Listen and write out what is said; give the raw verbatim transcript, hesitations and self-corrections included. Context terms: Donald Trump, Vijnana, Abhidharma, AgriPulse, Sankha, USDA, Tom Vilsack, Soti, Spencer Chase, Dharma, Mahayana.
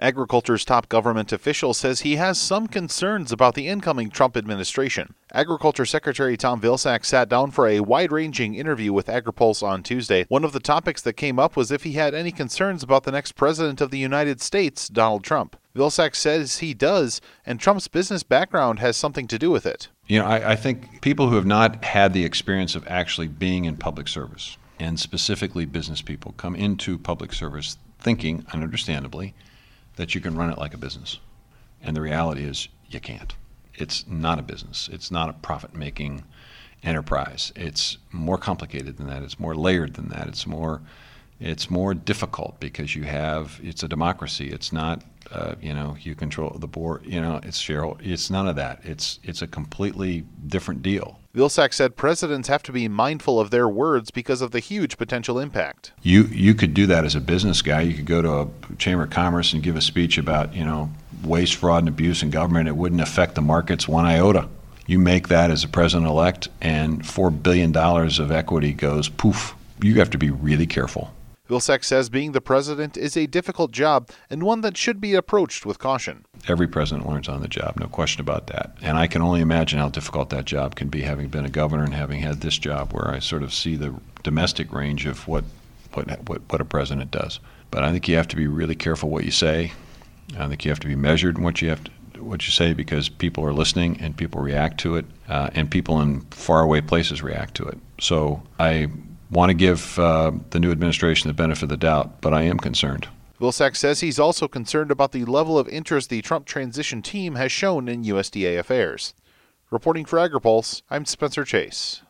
Agriculture's top government official says he has some concerns about the incoming Trump administration. Agriculture Secretary Tom Vilsack sat down for a wide-ranging interview with AgriPulse on Tuesday. One of the topics that came up was if he had any concerns about the next president of the United States, Donald Trump. Vilsack says he does, and Trump's business background has something to do with it. You know, I, I think people who have not had the experience of actually being in public service, and specifically business people, come into public service thinking, and understandably, that you can run it like a business. And the reality is you can't. It's not a business. It's not a profit-making enterprise. It's more complicated than that. It's more layered than that. It's more it's more difficult because you have, it's a democracy. It's not, uh, you know, you control the board, you know, it's shareholder. It's none of that. It's it's a completely different deal. Vilsack said presidents have to be mindful of their words because of the huge potential impact. You you could do that as a business guy. You could go to a Chamber of Commerce and give a speech about, you know, waste, fraud, and abuse in government. It wouldn't affect the markets one iota. You make that as a president-elect, and four billion dollars of equity goes poof. You have to be really careful. Vilsack says being the president is a difficult job and one that should be approached with caution. Every president learns on the job, no question about that. And I can only imagine how difficult that job can be, having been a governor and having had this job where I sort of see the domestic range of what what what, what a president does. But I think you have to be really careful what you say. I think you have to be measured in what you have to, what you say, because people are listening and people react to it, uh, and people in faraway places react to it. So I want to give uh, the new administration the benefit of the doubt, but I am concerned. Vilsack says he's also concerned about the level of interest the Trump transition team has shown in U S D A affairs. Reporting for AgriPulse, I'm Spencer Chase.